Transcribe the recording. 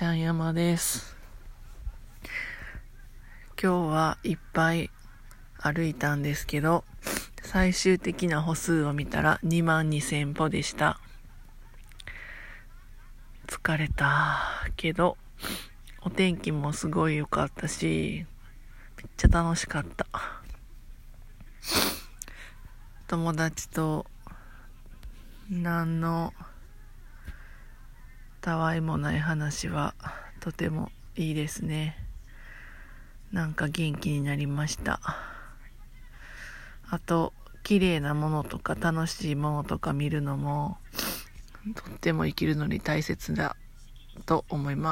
ちゃんやまです。今日はいっぱい歩いたんですけど、最終的な歩数を見たら22,000歩でした。疲れたけどお天気もすごい良かったし、めっちゃ楽しかった。友達と何のたわいもない話はとてもいいですね。なんか元気になりました。あと綺麗なものとか楽しいものとか見るのもとっても生きるのに大切だと思います。